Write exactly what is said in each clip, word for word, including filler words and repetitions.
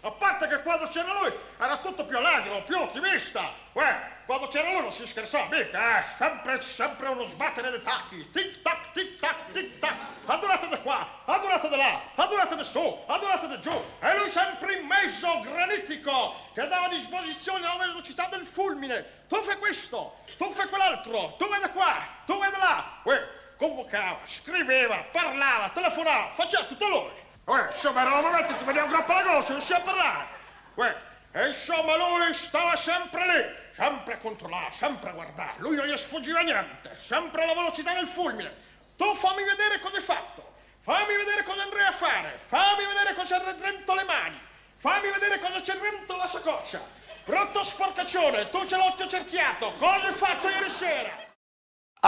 A parte che quando c'era lui era tutto più allegro, più ottimista. Uè. Quando c'era uno si scherzava mica, eh? sempre, sempre uno sbattere dei tacchi, tic tac, tic tac, tic tac, adorate da qua, adorate da là, adorate da su, adorate da giù, e lui sempre in mezzo, granitico, che dava a disposizione alla velocità del fulmine, tu fai questo, tu fai quell'altro, tu vai da qua, tu vai da là, uè, convocava, scriveva, parlava, telefonava, faceva tutto lui. Uè, insomma era un momento, ti veniva un groppo alla gola, non si a parlare, uè. E insomma lui stava sempre lì, sempre a controllare, sempre a guardare, lui non gli sfuggiva niente, sempre alla velocità del fulmine. Tu fammi vedere cosa hai fatto, fammi vedere cosa andrei a fare, fammi vedere cosa c'è dentro le mani, fammi vedere cosa c'è dentro la saccoccia. Brutto sporcaccione, tu ce l'ho cerchiato, cosa hai fatto ieri sera?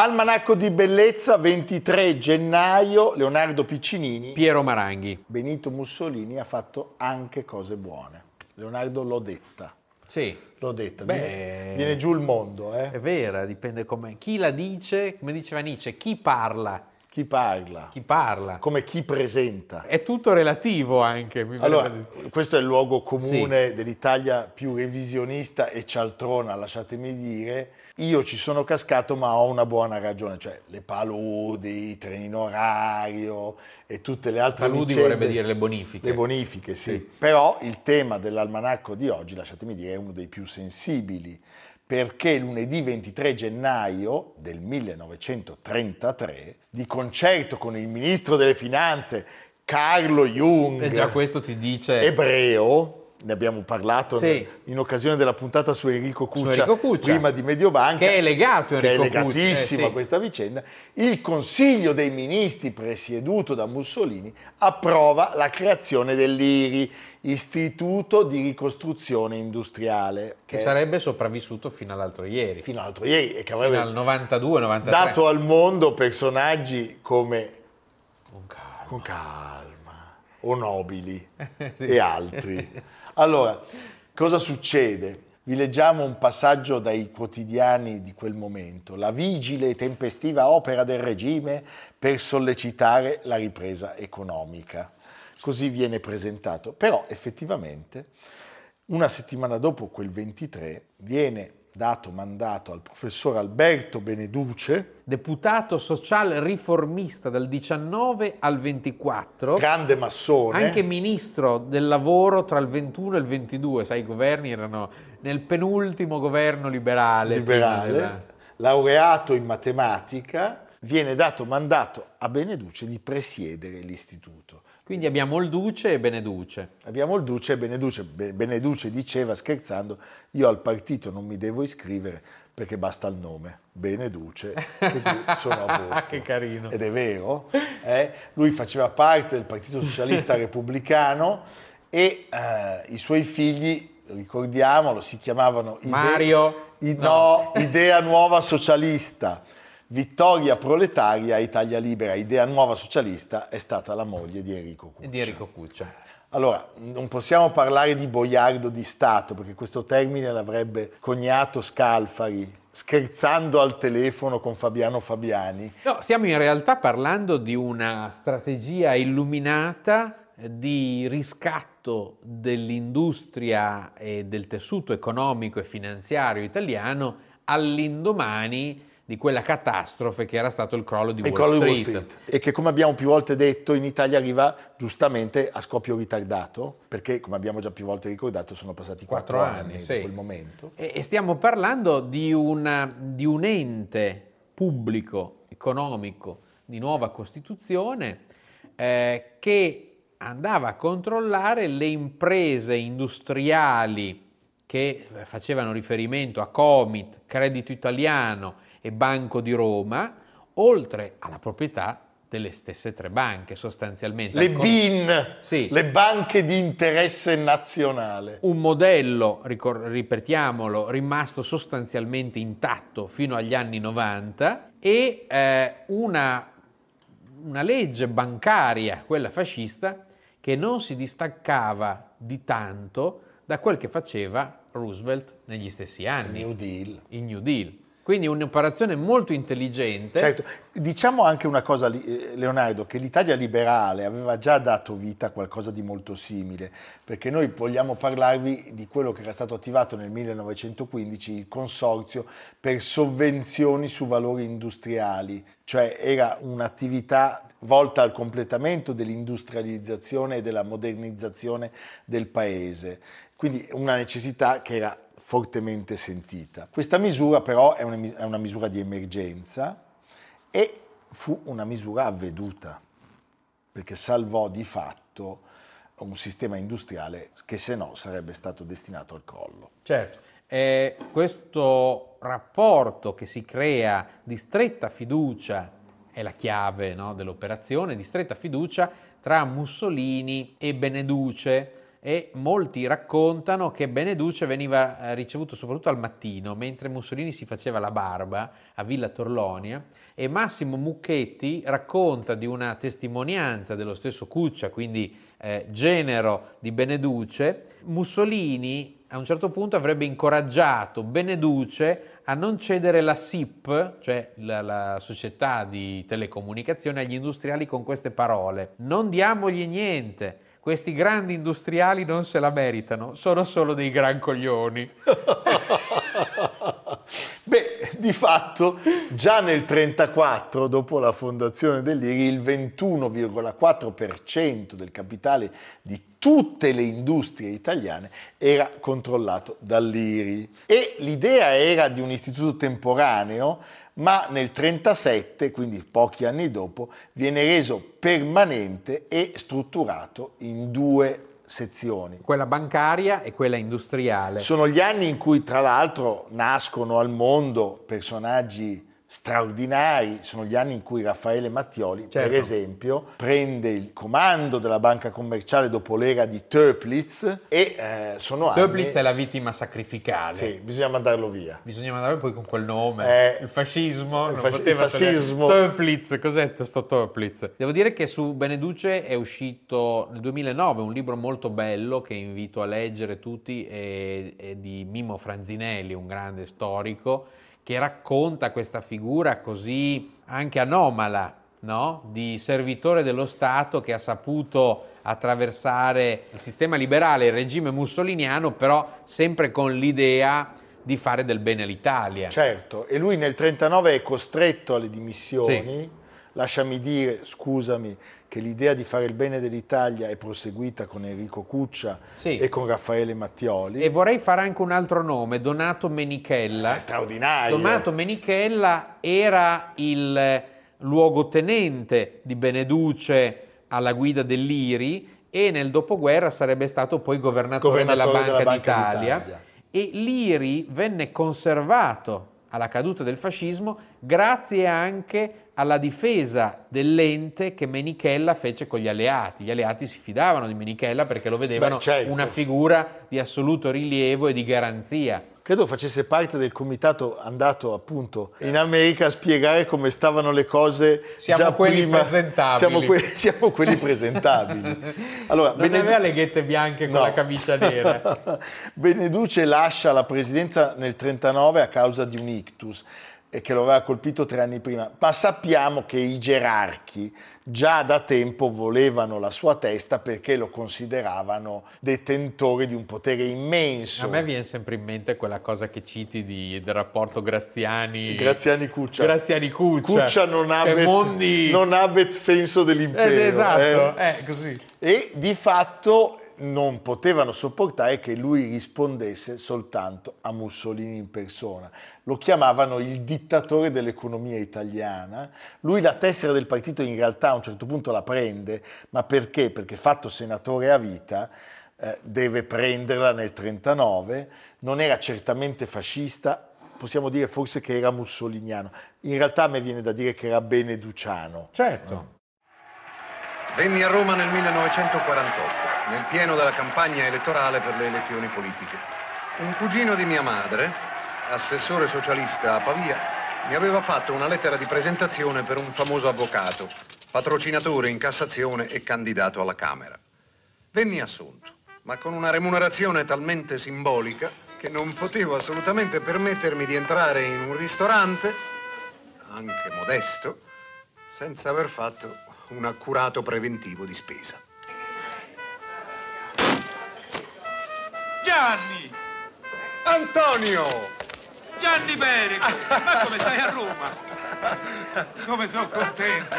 Almanacco di Bellezza, ventitré gennaio, Leonardo Piccinini. Piero Maranghi. Benito Mussolini ha fatto anche cose buone. Leonardo l'ho detta. Sì. L'ho detta. Beh, viene, viene giù il mondo, eh. È vera, dipende come. Chi la dice, come diceva Nietzsche, chi parla. Chi parla. Chi parla. Come chi presenta. È tutto relativo anche. Mi allora, verrebbe... questo è il luogo comune sì. dell'Italia più revisionista e cialtrona, lasciatemi dire. Io ci sono cascato, ma ho una buona ragione, cioè le paludi, i treni in orario e tutte le altre paludi vicende. Vorrebbe dire le bonifiche. Le bonifiche, sì. sì. Però il tema dell'almanacco di oggi, lasciatemi dire, è uno dei più sensibili, perché lunedì ventitré gennaio del millenovecentotrentatré, di concerto con il ministro delle Finanze Carlo Jung, e già questo ti dice ebreo, ne abbiamo parlato sì. in occasione della puntata su Enrico Cuccia, su Enrico Cuccia prima di Mediobanca, che è legato Enrico che è legatissimo Cuccia, eh, a questa sì. vicenda. Il Consiglio dei Ministri presieduto da Mussolini approva la creazione dell'I R I, Istituto di Ricostruzione Industriale, che, che sarebbe sopravvissuto fino all'altro ieri fino all'altro ieri e che avrebbe fino al novantadue novantatré dato al mondo personaggi come con calma, con calma o nobili sì. e altri. Allora, cosa succede? Vi leggiamo un passaggio dai quotidiani di quel momento. La vigile e tempestiva opera del regime per sollecitare la ripresa economica. Così viene presentato. Però effettivamente, una settimana dopo quel ventitré, viene dato mandato al professor Alberto Beneduce, deputato social riformista dal diciannove al ventiquattro, grande massone, anche ministro del lavoro tra il ventuno e il ventidue, sai i governi erano nel penultimo governo liberale, liberale della... laureato in matematica, viene dato mandato a Beneduce di presiedere l'istituto. Quindi abbiamo il Duce e Beneduce. Abbiamo il Duce e Beneduce. Beneduce diceva, scherzando, io al partito non mi devo iscrivere perché basta il nome. Beneduce, sono a posto. Che carino. Ed è vero. Eh? Lui faceva parte del Partito Socialista Repubblicano e eh, i suoi figli, ricordiamolo, si chiamavano... Ide- Mario. I- no, no, Idea Nuova Socialista. Vittoria Proletaria, Italia Libera, Idea Nuova Socialista, è stata la moglie di Enrico Cuccia. Di Enrico Cuccia. Allora, non possiamo parlare di boiardo di Stato, perché questo termine l'avrebbe coniato Scalfari, scherzando al telefono con Fabiano Fabiani. No, stiamo in realtà parlando di una strategia illuminata di riscatto dell'industria e del tessuto economico e finanziario italiano all'indomani di quella catastrofe che era stato il crollo di Wall, crollo Street. Di Wall Street. E che, come abbiamo più volte detto, in Italia arriva giustamente a scoppio ritardato, perché, come abbiamo già più volte ricordato, sono passati quattro anni da sì. quel momento. E, e stiamo parlando di, una, di un ente pubblico, economico, di nuova costituzione, eh, che andava a controllare le imprese industriali che facevano riferimento a Comit, Credito Italiano e Banco di Roma, oltre alla proprietà delle stesse tre banche sostanzialmente. Le Ancora... B I N, sì. le banche di interesse nazionale. Un modello, ripetiamolo, rimasto sostanzialmente intatto fino agli anni novanta e eh, una, una legge bancaria, quella fascista, che non si distaccava di tanto da quel che faceva Roosevelt negli stessi anni. Il New Deal. Il New Deal. Quindi un'operazione molto intelligente. Certo. Diciamo anche una cosa, Leonardo, che l'Italia liberale aveva già dato vita a qualcosa di molto simile, perché noi vogliamo parlarvi di quello che era stato attivato nel millenovecentoquindici, il consorzio per sovvenzioni su valori industriali, cioè era un'attività volta al completamento dell'industrializzazione e della modernizzazione del paese, quindi una necessità che era fortemente sentita. Questa misura però è una, è una misura di emergenza e fu una misura avveduta, perché salvò di fatto un sistema industriale che se no sarebbe stato destinato al crollo. Certo, eh, questo rapporto che si crea di stretta fiducia è la chiave, no, dell'operazione, di stretta fiducia tra Mussolini e Beneduce. E molti raccontano che Beneduce veniva ricevuto soprattutto al mattino, mentre Mussolini si faceva la barba a Villa Torlonia, e Massimo Mucchetti racconta di una testimonianza dello stesso Cuccia, quindi eh, genero di Beneduce. Mussolini a un certo punto avrebbe incoraggiato Beneduce a non cedere la S I P, cioè la, la società di telecomunicazione, agli industriali con queste parole: non diamogli niente. Questi grandi industriali non se la meritano, sono solo dei gran coglioni. Beh, di fatto già nel trentaquattro, dopo la fondazione dell'I R I, il ventuno virgola quattro per cento del capitale di tutte le industrie italiane era controllato dall'I R I. E l'idea era di un istituto temporaneo, ma nel trentasette, quindi pochi anni dopo, viene reso permanente e strutturato in due sezioni. Quella bancaria e quella industriale. Sono gli anni in cui, tra l'altro, nascono al mondo personaggi straordinari, sono gli anni in cui Raffaele Mattioli, certo, per esempio, prende il comando della Banca Commerciale dopo l'era di Toeplitz e eh, sono anni... Toeplitz è la vittima sacrificale. Sì, bisogna mandarlo via. Bisogna mandarlo poi con quel nome. Eh, il fascismo. Il, non fasc- poteva il fascismo. Toeplitz, cos'è questo Toeplitz? Devo dire che su Beneduce è uscito nel duemilanove un libro molto bello che invito a leggere tutti, è, è di Mimmo Franzinelli, un grande storico, che racconta questa figura così anche anomala, no? Di servitore dello Stato che ha saputo attraversare il sistema liberale, il regime mussoliniano, però sempre con l'idea di fare del bene all'Italia. Certo, e lui nel trentanove è costretto alle dimissioni. Sì. Lasciami dire, scusami, che l'idea di fare il bene dell'Italia è proseguita con Enrico Cuccia, sì, e con Raffaele Mattioli. E vorrei fare anche un altro nome, Donato Menichella. È straordinario. Donato Menichella era il luogotenente di Beneduce alla guida dell'I R I e nel dopoguerra sarebbe stato poi governatore, governatore della, Banca della Banca d'Italia. d'Italia. E l'I R I venne conservato alla caduta del fascismo grazie anche alla difesa dell'ente che Menichella fece con gli alleati. Gli alleati si fidavano di Menichella perché lo vedevano, beh, certo, una figura di assoluto rilievo e di garanzia. Credo facesse parte del comitato andato appunto in America a spiegare come stavano le cose. Siamo già quelli prima. presentabili. Siamo, que- siamo quelli presentabili. Allora, non Benedu- aveva le ghette bianche con, no, la camicia nera. Beneduce lascia la presidenza nel trentanove a causa di un ictus che lo aveva colpito tre anni prima, ma sappiamo che i gerarchi già da tempo volevano la sua testa perché lo consideravano detentore di un potere immenso. A me viene sempre in mente quella cosa che citi di, del rapporto Graziani Graziani Cuccia Graziani Cuccia Cuccia non ha bet, mondi... non ha bet senso dell'impero, eh, esatto, eh. Eh, così. E di fatto non potevano sopportare che lui rispondesse soltanto a Mussolini in persona. Lo chiamavano il dittatore dell'economia italiana. Lui la tessera del partito in realtà a un certo punto la prende, ma perché? Perché fatto senatore a vita eh, deve prenderla nel trentanove, non era certamente fascista, possiamo dire forse che era mussoliniano. In realtà a me viene da dire che era beneduciano. Certo. No? Venni a Roma nel millenovecentoquarantotto. Nel pieno della campagna elettorale per le elezioni politiche. Un cugino di mia madre, assessore socialista a Pavia, Mi aveva fatto una lettera di presentazione per un famoso avvocato, patrocinatore in Cassazione e candidato alla Camera. Venni assunto, ma con una remunerazione talmente simbolica che non potevo assolutamente permettermi di entrare in un ristorante, anche modesto, senza aver fatto un accurato preventivo di spesa. Gianni! Antonio! Gianni Perego, ma come sei a Roma? Come sono contento.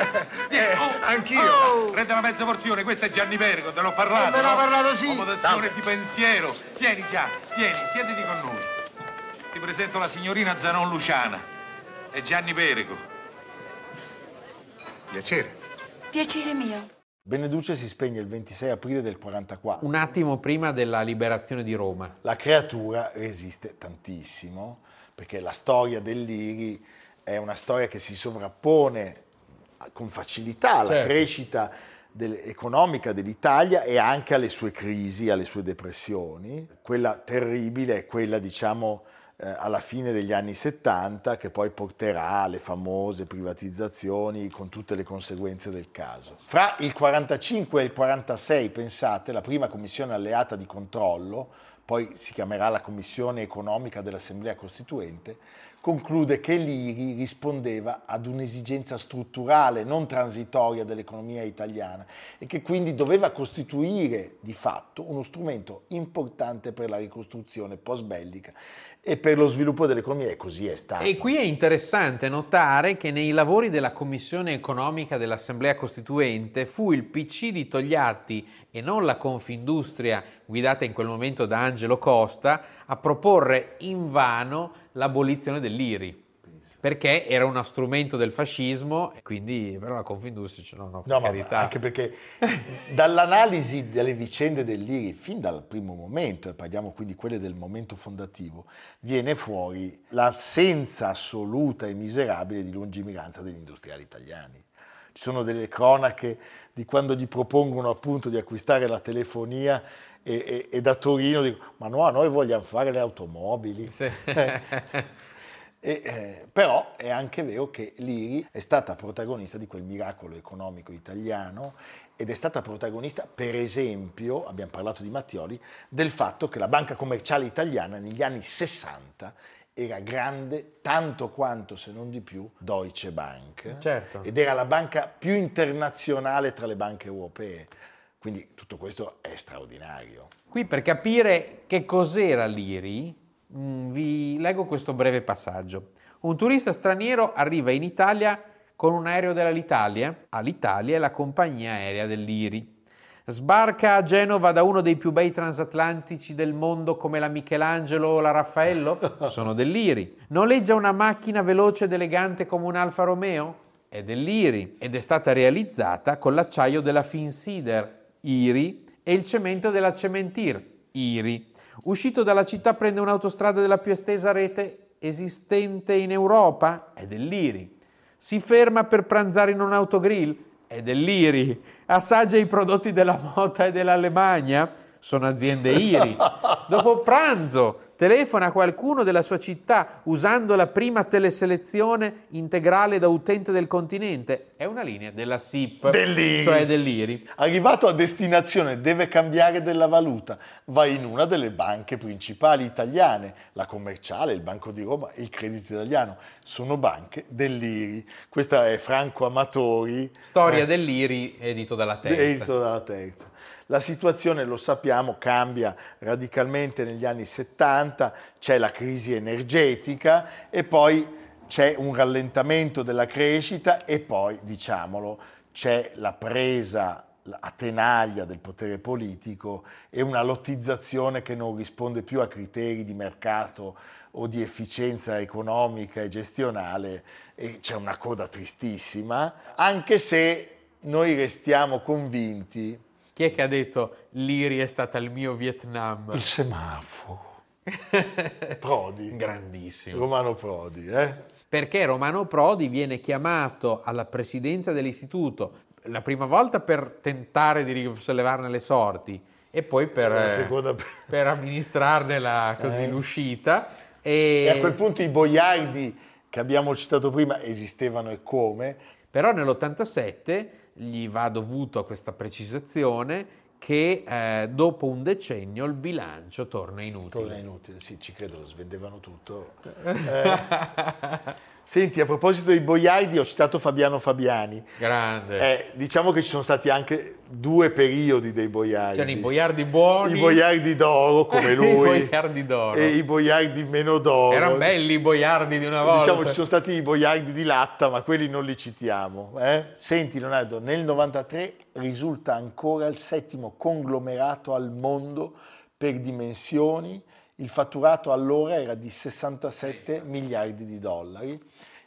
Eh, oh, anch'io. Oh. Prendi una mezza porzione, questo è Gianni Perego, te l'ho parlato. Te l'ho no? parlato, sì. Comodazione di pensiero. Vieni già, vieni, siediti con noi. Ti presento la signorina Zanon Luciana e Gianni Perego. Piacere. Piacere mio. Beneduce si spegne il ventisei aprile del quarantaquattro. Un attimo prima della liberazione di Roma. La creatura resiste tantissimo, perché la storia dell'I R I è una storia che si sovrappone con facilità alla certo. crescita del- economica dell'Italia e anche alle sue crisi, alle sue depressioni. Quella terribile è quella, diciamo, eh, alla fine degli anni settanta, che poi porterà alle famose privatizzazioni con tutte le conseguenze del caso. Fra il quarantacinque e il quarantasei, pensate, la prima commissione alleata di controllo, poi si chiamerà la Commissione Economica dell'Assemblea Costituente, conclude che l'I R I rispondeva ad un'esigenza strutturale, non transitoria, dell'economia italiana e che quindi doveva costituire di fatto uno strumento importante per la ricostruzione post-bellica e per lo sviluppo dell'economia, e così è stato. E qui è interessante notare che nei lavori della Commissione Economica dell'Assemblea Costituente fu il P C di Togliatti e non la Confindustria, guidata in quel momento da Angelo Costa, a proporre invano l'abolizione dell'I R I, perché era uno strumento del fascismo, e quindi però la Confindustria dice no, no, per no, carità. Ma anche perché dall'analisi delle vicende dell'I R I fin dal primo momento, e parliamo quindi di quelle del momento fondativo, viene fuori l'assenza assoluta e miserabile di lungimiranza degli industriali italiani. Ci sono delle cronache di quando gli propongono appunto di acquistare la telefonia e, e, e da Torino dicono ma no, noi vogliamo fare le automobili. Sì. E, eh, però è anche vero che l'I R I è stata protagonista di quel miracolo economico italiano ed è stata protagonista, per esempio, abbiamo parlato di Mattioli, del fatto che la Banca Commerciale italiana negli anni sessanta era grande tanto quanto, se non di più, Deutsche Bank. Certo. Ed era la banca più internazionale tra le banche europee. Quindi tutto questo è straordinario. Qui per capire che cos'era l'I R I vi leggo questo breve passaggio. Un turista straniero arriva in Italia con un aereo dell'Alitalia. Alitalia è la compagnia aerea dell'I R I. Sbarca a Genova da uno dei più bei transatlantici del mondo come la Michelangelo o la Raffaello? Sono dell'I R I. Noleggia una macchina veloce ed elegante come un Alfa Romeo? È dell'I R I ed è stata realizzata con l'acciaio della Finsider, I R I, e il cemento della Cementir, I R I. Uscito dalla città prende un'autostrada della più estesa rete esistente in Europa, è dell'I R I. Si ferma per pranzare in un autogrill, è dell'I R I. Assaggia i prodotti della Mota e dell'Alemagna, sono aziende I R I. Dopo pranzo telefona a qualcuno della sua città usando la prima teleselezione integrale da utente del continente, è una linea della S I P, dell'I R I. Cioè dell'I R I. Arrivato a destinazione deve cambiare della valuta, va in una delle banche principali italiane, la Commerciale, il Banco di Roma e il Credito Italiano, sono banche dell'I R I. Questa è Franco Amatori. Storia eh. dell'I R I, edito dalla Terza. Edito dalla Terza. La situazione, lo sappiamo, cambia radicalmente negli anni settanta, c'è la crisi energetica e poi c'è un rallentamento della crescita e poi, diciamolo, c'è la presa a tenaglia del potere politico e una lottizzazione che non risponde più a criteri di mercato o di efficienza economica e gestionale, e c'è una coda tristissima, anche se noi restiamo convinti. Chi è che ha detto l'I R I è stata il mio Vietnam? Il semaforo. Prodi. Grandissimo. Romano Prodi, eh? Perché Romano Prodi viene chiamato alla presidenza dell'istituto la prima volta per tentare di risollevarne le sorti e poi per, la seconda... per amministrarne la, così, eh. l'uscita. E... e a quel punto i boiardi che abbiamo citato prima esistevano e come. Però nell'ottantasette gli va dovuto questa precisazione che eh, dopo un decennio il bilancio torna inutile. Torna inutile, sì, ci credo, svendevano tutto. Eh. Senti, a proposito dei boiardi, ho citato Fabiano Fabiani. Grande. Eh, diciamo che ci sono stati anche due periodi dei boiardi. C'erano i boiardi buoni. I boiardi d'oro, come lui. I boiardi d'oro. E i boiardi meno d'oro. Erano belli i boiardi di una volta. Diciamo ci sono stati i boiardi di latta, ma quelli non li citiamo. Eh? Senti, Leonardo, nel novantatré risulta ancora il settimo conglomerato al mondo per dimensioni. Il fatturato allora era di sessantasette miliardi di dollari.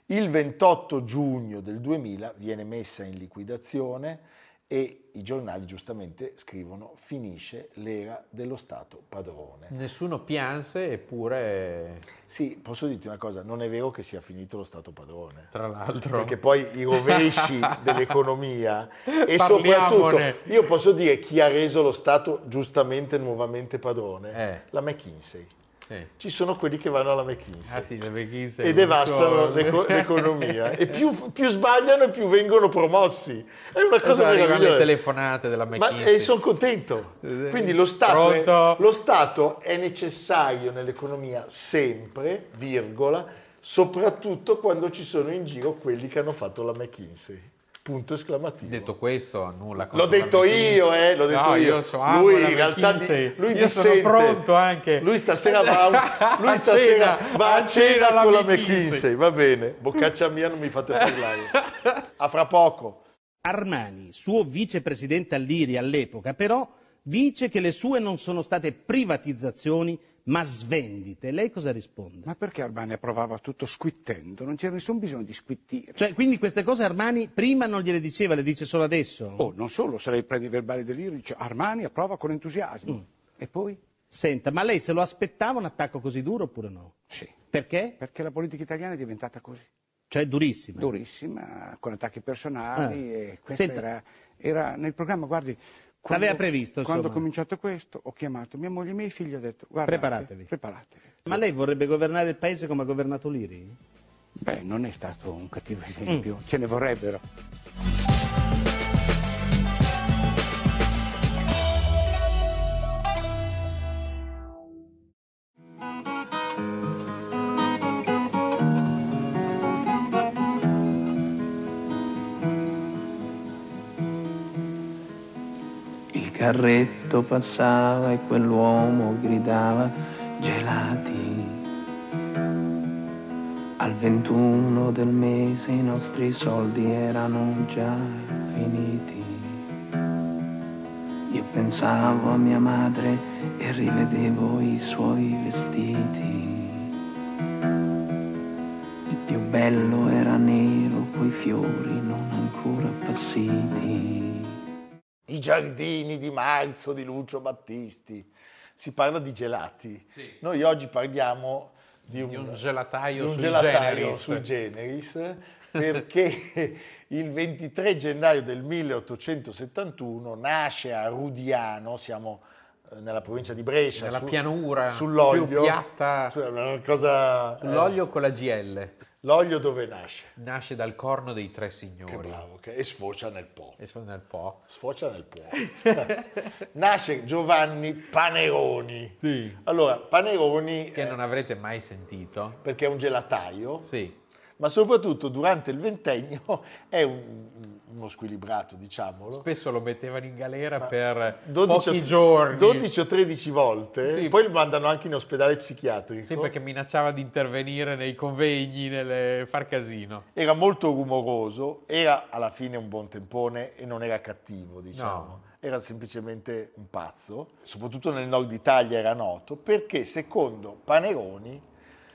Il ventotto giugno del duemila viene messa in liquidazione e i giornali giustamente scrivono: finisce l'era dello Stato padrone. Nessuno pianse, eppure... Sì, posso dirti una cosa, non è vero che sia finito lo Stato padrone. Tra l'altro. Perché poi i rovesci dell'economia e Parliamone. Soprattutto, io posso dire chi ha reso lo Stato giustamente nuovamente padrone? Eh. La McKinsey. Eh. Ci sono quelli che vanno alla McKinsey, ah, sì, la McKinsey e devastano l'eco- l'economia e più, più sbagliano e più vengono promossi. È una cosa meravigliosa. Le telefonate della McKinsey. Ma, e sono contento. Quindi lo Stato, è, lo Stato è necessario nell'economia sempre, virgola, soprattutto quando ci sono in giro quelli che hanno fatto la McKinsey. Punto esclamativo. Detto questo, nulla. L'ho detto io, eh, l'ho detto no, io. io so, lui in realtà di, lui io dissente. Sono pronto anche. Lui stasera va, lui a, stasera cena, va a cena, cena con la McKinsey. McKinsey, va bene. Boccaccia mia, non mi fate parlare. A fra poco. Armani, suo vicepresidente all'I R I all'epoca, però dice che le sue non sono state privatizzazioni, ma svendite. Lei cosa risponde? Ma perché Armani approvava tutto squittendo? Non c'era nessun bisogno di squittire. Cioè, quindi queste cose Armani prima non gliele diceva, le dice solo adesso? Oh, non solo, se lei prende i verbali dell'I R I dice Armani approva con entusiasmo. Mm. E poi? Senta, ma lei se lo aspettava un attacco così duro oppure no? Sì. Perché? Perché la politica italiana è diventata così. Cioè durissima? Durissima, con attacchi personali. Ah. E questo era, era nel programma, guardi... Quando, l'aveva previsto, insomma. Quando ho cominciato questo, ho chiamato mia moglie e i miei figli e ho detto guardate, preparatevi. preparatevi. Ma lei vorrebbe governare il paese come ha governato l'I R I? Beh, non è stato un cattivo esempio, mm. ce ne vorrebbero. Il carretto passava e quell'uomo gridava gelati. Al ventuno del mese i nostri soldi erano già finiti. Io pensavo a mia madre e rivedevo i suoi vestiti. Il più bello era nero coi fiori non ancora appassiti. I giardini di marzo di Lucio Battisti, si parla di gelati. Sì. Noi oggi parliamo di un, di un gelataio, di un sui, gelataio generis. sui generis, perché il ventitré gennaio del milleottocentosettantuno nasce a Rudiano, siamo nella provincia di Brescia, nella su, pianura, sull'olio, più piatta, su, una cosa, sull'olio eh, con la G L. L'olio dove nasce? Nasce dal corno dei tre signori. Che bravo, che... e sfocia nel Po. E sfocia nel Po. Sfocia nel Po. Nasce Giovanni Paneroni. Sì. Allora, Paneroni... Che eh, non avrete mai sentito. Perché è un gelataio. Sì. Ma soprattutto durante il ventennio è un, uno squilibrato, diciamolo. Spesso lo mettevano in galera ma per dodici pochi o, giorni. dodici o tredici volte, sì. Poi lo mandano anche in ospedale psichiatrico. Sì, perché minacciava di intervenire nei convegni, nelle, far casino. Era molto rumoroso, era alla fine un buon tempone e non era cattivo, diciamo. No. Era semplicemente un pazzo. Soprattutto nel nord Italia era noto, perché secondo Paneroni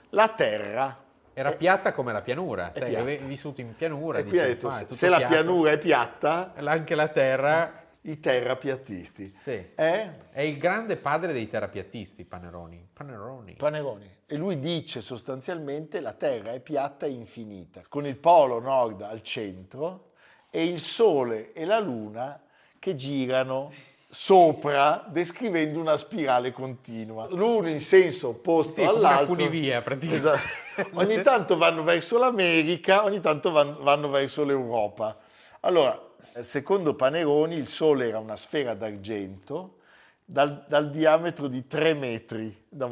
la terra... Era piatta come la pianura, sai, avevi vissuto in pianura. E dicevi, detto, ah, se, se la pianura è piatta... Anche la terra... I terrapiattisti. Sì. È... è il grande padre dei terrapiattisti, Paneroni. Paneroni. Paneroni. E lui dice sostanzialmente la terra è piatta e infinita, con il polo nord al centro e il sole e la luna che girano sopra, descrivendo una spirale continua, l'uno in senso opposto sì, all'altro, una funivia praticamente. Esatto. Ogni tanto vanno verso l'America, ogni tanto vanno, vanno verso l'Europa. Allora, secondo Paneroni, il Sole era una sfera d'argento dal, dal diametro di tre metri, da,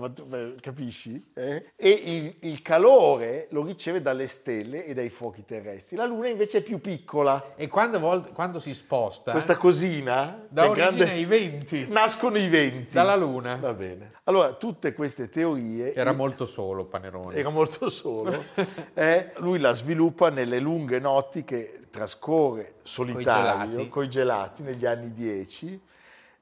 capisci? Eh? E il, il calore lo riceve dalle stelle e dai fuochi terrestri. La Luna invece è più piccola. E quando, vol- quando si sposta... Questa cosina... Da origine grande, ai venti. Nascono i venti. Dalla Luna. Va bene. Allora, tutte queste teorie... Era molto solo Paneroni. Era molto solo. eh, lui la sviluppa nelle lunghe notti che trascorre solitario, coi gelati, negli anni dieci...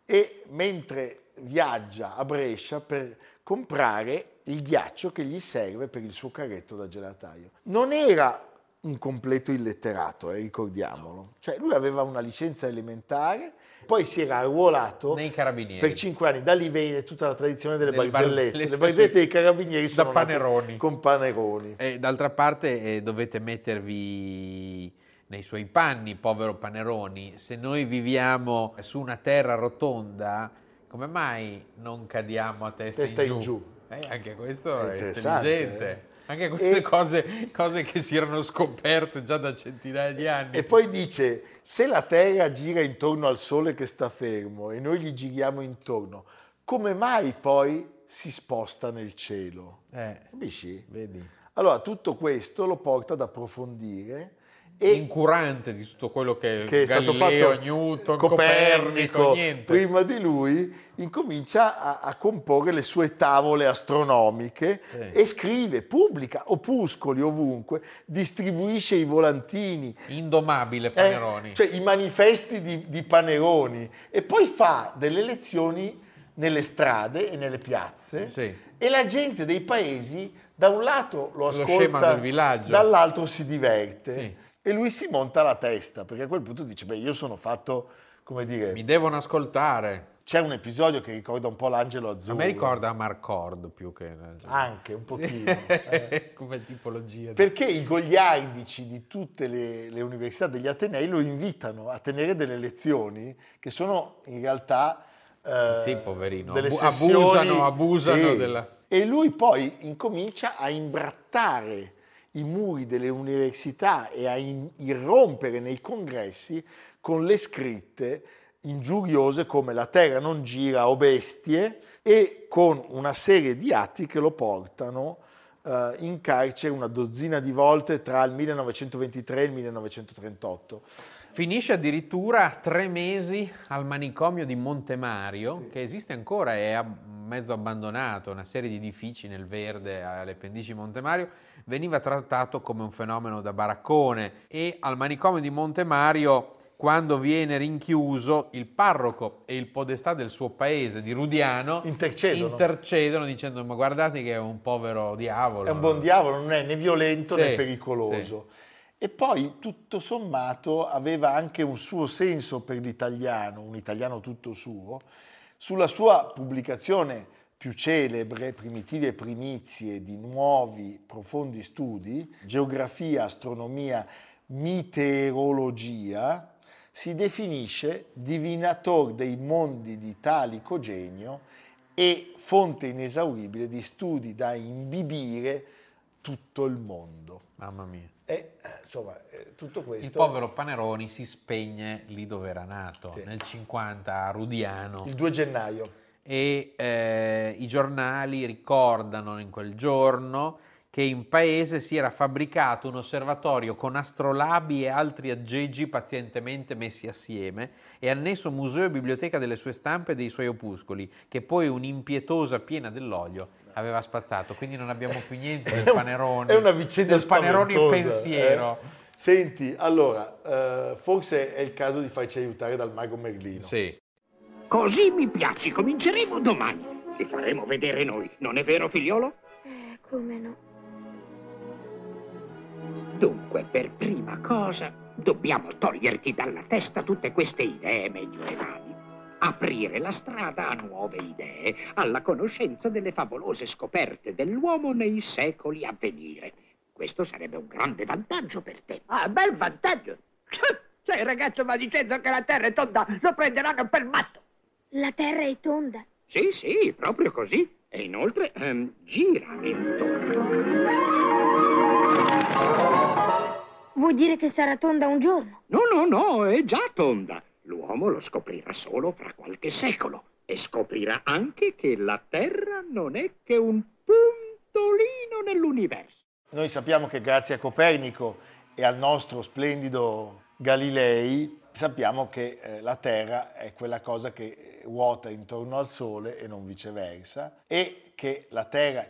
e mentre viaggia a Brescia per comprare il ghiaccio che gli serve per il suo carretto da gelataio. Non era un completo illetterato, eh, ricordiamolo. Cioè lui aveva una licenza elementare, poi si era arruolato nei carabinieri per cinque anni. Da lì viene tutta la tradizione delle Nel barzellette. Bar- le barzellette dei carabinieri sono Paneroni. Con Paneroni. E d'altra parte eh, dovete mettervi... nei suoi panni, povero Paneroni, se noi viviamo su una terra rotonda, come mai non cadiamo a testa, testa in giù? In giù. Eh, anche questo è, è intelligente. Eh? Anche queste e... cose, cose che si erano scoperte già da centinaia di anni. E poi dice, se la terra gira intorno al sole che sta fermo e noi gli giriamo intorno, come mai poi si sposta nel cielo? Eh, Capisci? Vedi. Allora, tutto questo lo porta ad approfondire e incurante di tutto quello che, che è Galileo, stato fatto Newton, Copernico, Copernico niente. Prima di lui, incomincia a, a comporre le sue tavole astronomiche sì. E scrive, pubblica opuscoli ovunque, distribuisce i volantini. Indomabile Paneroni. Eh, cioè i manifesti di, di Paneroni. E poi fa delle lezioni nelle strade e nelle piazze sì. E la gente dei paesi da un lato lo, lo ascolta, del villaggio. Dall'altro si diverte. Sì. E lui si monta la testa, perché a quel punto dice, beh, io sono fatto, come dire... Mi devono ascoltare. C'è un episodio che ricorda un po' l'Angelo Azzurro. A me ricorda Marcord più che... Anche, un pochino. Sì. Eh. Come tipologia. Perché i goliardici di tutte le, le università degli Atenei lo invitano a tenere delle lezioni che sono in realtà... Eh, sì, poverino. Delle Abu- sessioni, abusano, abusano sì. Della... E lui poi incomincia a imbrattare i muri delle università e a in, irrompere nei congressi con le scritte ingiuriose come la terra non gira o bestie e con una serie di atti che lo portano eh, in carcere una dozzina di volte tra il millenovecentoventitré e il millenovecentotrentotto. Finisce addirittura tre mesi al manicomio di Montemario, sì. Che esiste ancora e è ab- mezzo abbandonato, una serie di edifici nel verde alle pendici di Montemario, veniva trattato come un fenomeno da baraccone e al manicomio di Montemario, quando viene rinchiuso, il parroco e il podestà del suo paese, di Rudiano, intercedono, intercedono dicendo ma guardate che è un povero diavolo. È un buon diavolo, non è né violento sì, né pericoloso. Sì. E poi, tutto sommato, aveva anche un suo senso per l'italiano, un italiano tutto suo. Sulla sua pubblicazione più celebre, Primitive primizie di nuovi profondi studi, geografia, astronomia, meteorologia, si definisce divinator dei mondi di italico genio e fonte inesauribile di studi da imbibire tutto il mondo. Mamma mia. E insomma, tutto questo... Il povero Paneroni si spegne lì dove era nato, sì. Nel cinquanta a Rudiano. Il due gennaio. E eh, i giornali ricordano in quel giorno che in paese si era fabbricato un osservatorio con astrolabi e altri aggeggi pazientemente messi assieme e annesso museo e biblioteca delle sue stampe e dei suoi opuscoli, che poi un'impietosa piena dell'olio aveva spazzato, quindi non abbiamo più niente del Paneroni. È una vicenda del Paneroni in pensiero. Eh? Senti, allora, eh, forse è il caso di farci aiutare dal mago Merlino. Sì. Così mi piaci, cominceremo domani. Ti faremo vedere noi, non è vero, figliolo? Eh, come no. Dunque, per prima cosa, dobbiamo toglierti dalla testa tutte queste idee medioevali. Aprire la strada a nuove idee, alla conoscenza delle favolose scoperte dell'uomo nei secoli a venire. Questo sarebbe un grande vantaggio per te. Ah, bel vantaggio! Cioè, il ragazzo va dicendo che la terra è tonda, lo prenderanno per matto. La Terra è tonda? Sì, sì, proprio così. E inoltre ehm, gira intorno. Vuol dire che sarà tonda un giorno? No, no, no, è già tonda. L'uomo lo scoprirà solo fra qualche secolo. E scoprirà anche che la Terra non è che un puntolino nell'universo. Noi sappiamo che grazie a Copernico e al nostro splendido Galilei sappiamo che eh, la Terra è quella cosa che ruota intorno al Sole e non viceversa, e che la Terra,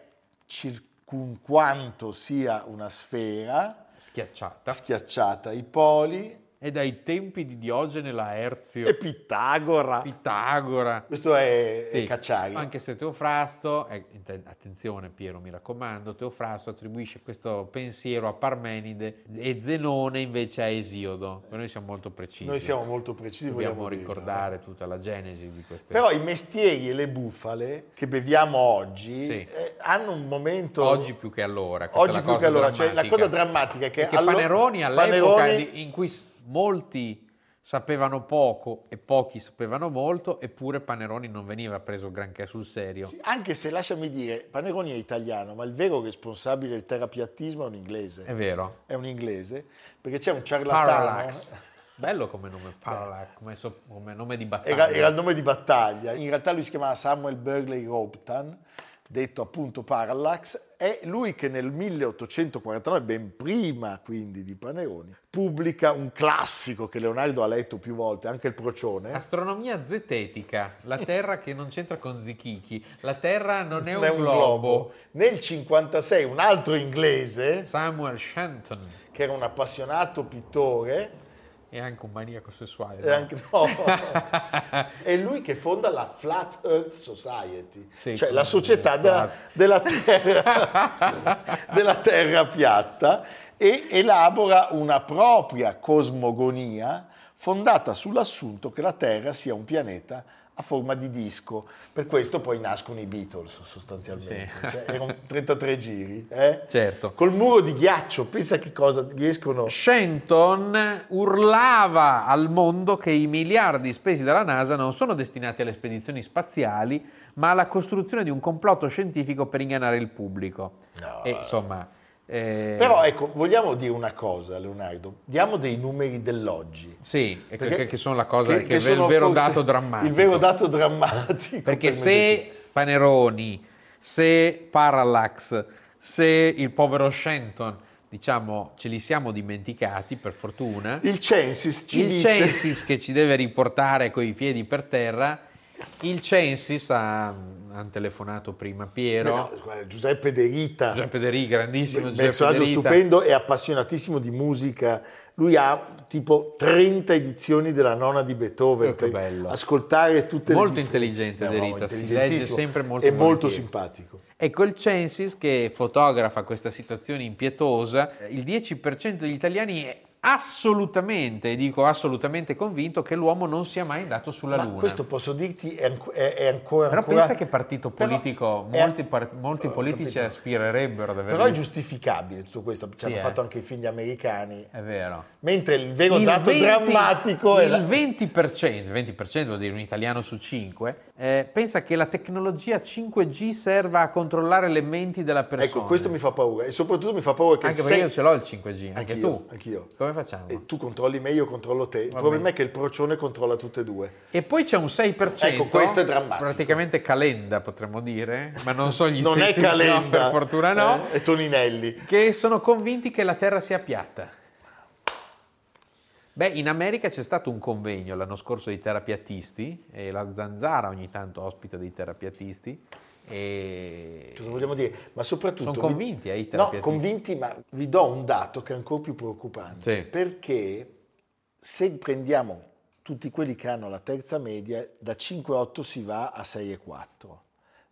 circunquanto sia una sfera, schiacciata, schiacciata ai poli. E dai tempi di Diogene Laerzio e Pitagora. Pitagora. Questo è, sì, è Cacciari. Anche se Teofrasto, è, attenzione Piero, mi raccomando, Teofrasto attribuisce questo pensiero a Parmenide e Zenone invece a Esiodo. Ma noi siamo molto precisi. Noi siamo molto precisi. Dobbiamo ricordare dire, no? tutta la genesi di queste. Però i mestieri e le bufale che beviamo oggi, sì, eh, hanno un momento. Oggi più che allora. Oggi più che allora. Cioè, la cosa drammatica è che, è che allora... Paneroni all'epoca Paneroni... in cui molti sapevano poco e pochi sapevano molto, eppure Paneroni non veniva preso granché sul serio. Sì, anche se, lasciami dire, Paneroni è italiano, ma il vero responsabile del terapiattismo è un inglese. È vero. È un inglese, perché c'è un ciarlatano... Parallax. Bello come nome, Parallax, come, so, come nome di battaglia. Era, era il nome di battaglia. In realtà lui si chiamava Samuel Burley Robeson, detto appunto Parallax, è lui che nel milleottocentoquarantanove, ben prima quindi di Paneroni, pubblica un classico che Leonardo ha letto più volte, anche il Procione. Astronomia zetetica, la Terra che non c'entra con Zichichi, la Terra non è un, è un globo. globo. Nel cinquantasei un altro inglese, Samuel Shenton, che era un appassionato pittore, è anche un maniaco sessuale. È, no? Anche, no. È lui che fonda la Flat Earth Society, sì, cioè la società della, della, terra, della terra piatta, e elabora una propria cosmogonia fondata sull'assunto che la Terra sia un pianeta a forma di disco. Per questo poi nascono i Beatles sostanzialmente, sì. Cioè, erano trentatré giri, eh? Certo. Col muro di ghiaccio, pensa che cosa riescono. Shenton urlava al mondo che i miliardi spesi dalla NASA non sono destinati alle spedizioni spaziali, ma alla costruzione di un complotto scientifico per ingannare il pubblico. No. E, insomma, Eh... Però ecco, vogliamo dire una cosa, Leonardo, diamo dei numeri dell'oggi. Sì, perché, che sono la cosa che, che, che è il vero dato drammatico. Il vero dato drammatico. Perché se Paneroni, se Parallax, se il povero Shenton, diciamo, ce li siamo dimenticati per fortuna. Il Censis ci il dice. Il Censis che ci deve riportare coi piedi per terra. Il Censis ha, hanno telefonato prima Piero. No, guarda, Giuseppe De Rita. Giuseppe De Rita, grandissimo Giuseppe De Rita. Un personaggio stupendo e appassionatissimo di musica. Lui ha tipo trenta edizioni della nona di Beethoven. Che bello. Ascoltare tutte molto le... Molto intelligente no, De Rita, no, si legge sempre molto e molto simpatico. Ecco il Censis che fotografa questa situazione impietosa. Il dieci per cento degli italiani è assolutamente, dico assolutamente convinto che l'uomo non sia mai andato sulla Ma Luna. Questo posso dirti è, è, è ancora... Però ancora... pensa che partito politico, però molti, è... par- molti politici aspirerebbero ad avere... Però è giustificabile tutto questo, ci sì, hanno eh. fatto anche i figli americani. È vero. Mentre il vero il dato venti, drammatico... Il è la... venti per cento, venti per cento vuol dire un italiano su cinque, eh, pensa che la tecnologia cinque G serva a controllare le menti della persona. Ecco, questo mi fa paura e soprattutto mi fa paura che... Anche se... perché io ce l'ho il cinque G, anche anch'io, tu. Anch'io. Come facciamo? E tu controlli me, io controllo te. Il problema è che il Procione controlla tutte e due. E poi c'è un sei per cento. Ecco, questo è drammatico. Praticamente Calenda, potremmo dire, ma non so gli non stessi. Non è Calenda, no, per fortuna no. Eh? E Toninelli. Che sono convinti che la Terra sia piatta. Beh, in America c'è stato un convegno l'anno scorso dei terapiatisti, e la Zanzara ogni tanto ospita dei terapiatisti. E... cosa vogliamo dire? Ma soprattutto sono convinti vi... no, convinti, ma vi do un dato che è ancora più preoccupante, sì, perché se prendiamo tutti quelli che hanno la terza media da cinque virgola otto si va a sei virgola quattro,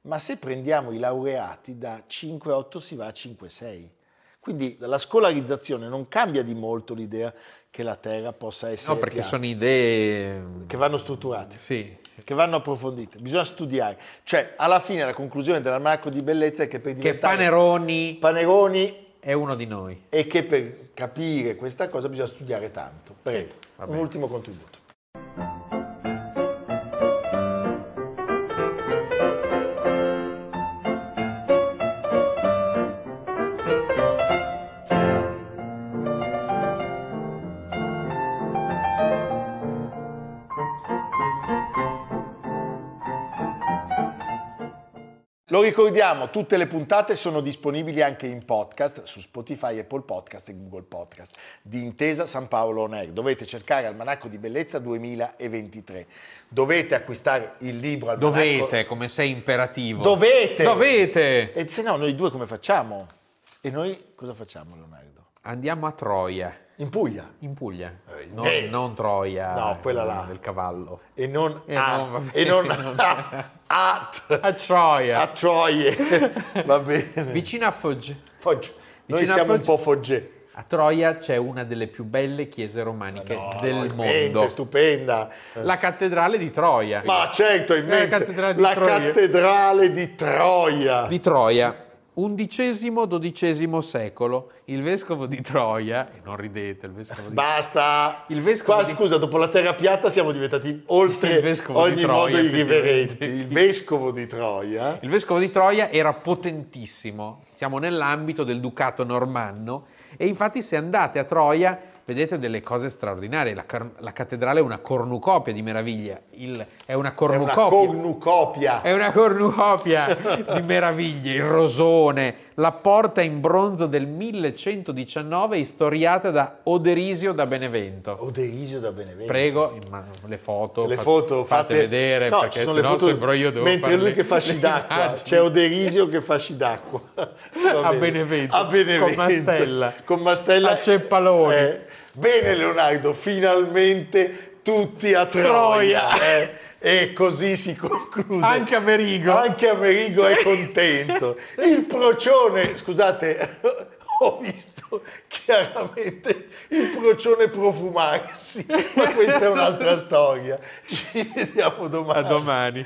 ma se prendiamo i laureati da cinque virgola otto si va a cinque virgola sei, quindi la scolarizzazione non cambia di molto l'idea che la Terra possa essere no perché piatta. Sono idee che vanno strutturate, sì, che vanno approfondite, bisogna studiare. Cioè, alla fine la conclusione dell'almanacco di bellezza è che per diventare che Paneroni, Paneroni è uno di noi e che per capire questa cosa bisogna studiare tanto. Prego, un ultimo contributo. Lo ricordiamo, tutte le puntate sono disponibili anche in podcast su Spotify, Apple Podcast e Google Podcast di Intesa San Paolo On Air. Dovete cercare Almanacco di Bellezza duemilaventitré. Dovete acquistare il libro Almanacco. Dovete, come sei imperativo. Dovete. Dovete. E se no noi due come facciamo? E noi cosa facciamo, Leonardo? Andiamo a Troia. In Puglia? In Puglia, eh, non, eh. non Troia, no, quella là. Del cavallo. E non eh, a, no, bene, e non non a, a, a Troia. A Troie, va bene. Vicino a Foggia. Foggia. Noi Vicino siamo Foggia. Un po' Foggia. A Troia c'è una delle più belle chiese romaniche no, del mondo. Mente, stupenda. La cattedrale di Troia. Ma certo, in mente. La cattedrale di, la Troia. Cattedrale di Troia. Di Troia. undicesimo dodicesimo secolo, il vescovo di Troia, e non ridete, il vescovo di basta, il vescovo qua di... scusa, dopo la terra piatta siamo diventati oltre ogni di Troia, modo irriverenti, il vescovo di Troia. Il vescovo di Troia era potentissimo, siamo nell'ambito del ducato normanno e infatti se andate a Troia vedete delle cose straordinarie, la, car- la cattedrale è una cornucopia di meraviglia, il, è una cornucopia, è una cornucopia, è una cornucopia di meraviglie, il rosone, la porta in bronzo del millecentodiciannove istoriata da Oderisio da Benevento. Oderisio da Benevento. Prego, le foto, le fate, foto fate, fate vedere no, perché sennò foto, sembro io devo mentre fare lui le, che fasci d'acqua, c'è cioè Oderisio che fasci d'acqua a Benevento, a Benevento, con Mastella, con Mastella a Ceppaloni. Eh. Bene Leonardo, finalmente tutti a Troia, Troia. Eh. E così si conclude. Anche Amerigo. Anche Amerigo è contento. Il procione, scusate, ho visto chiaramente il procione profumarsi, ma questa è un'altra storia. Ci vediamo domani. A domani.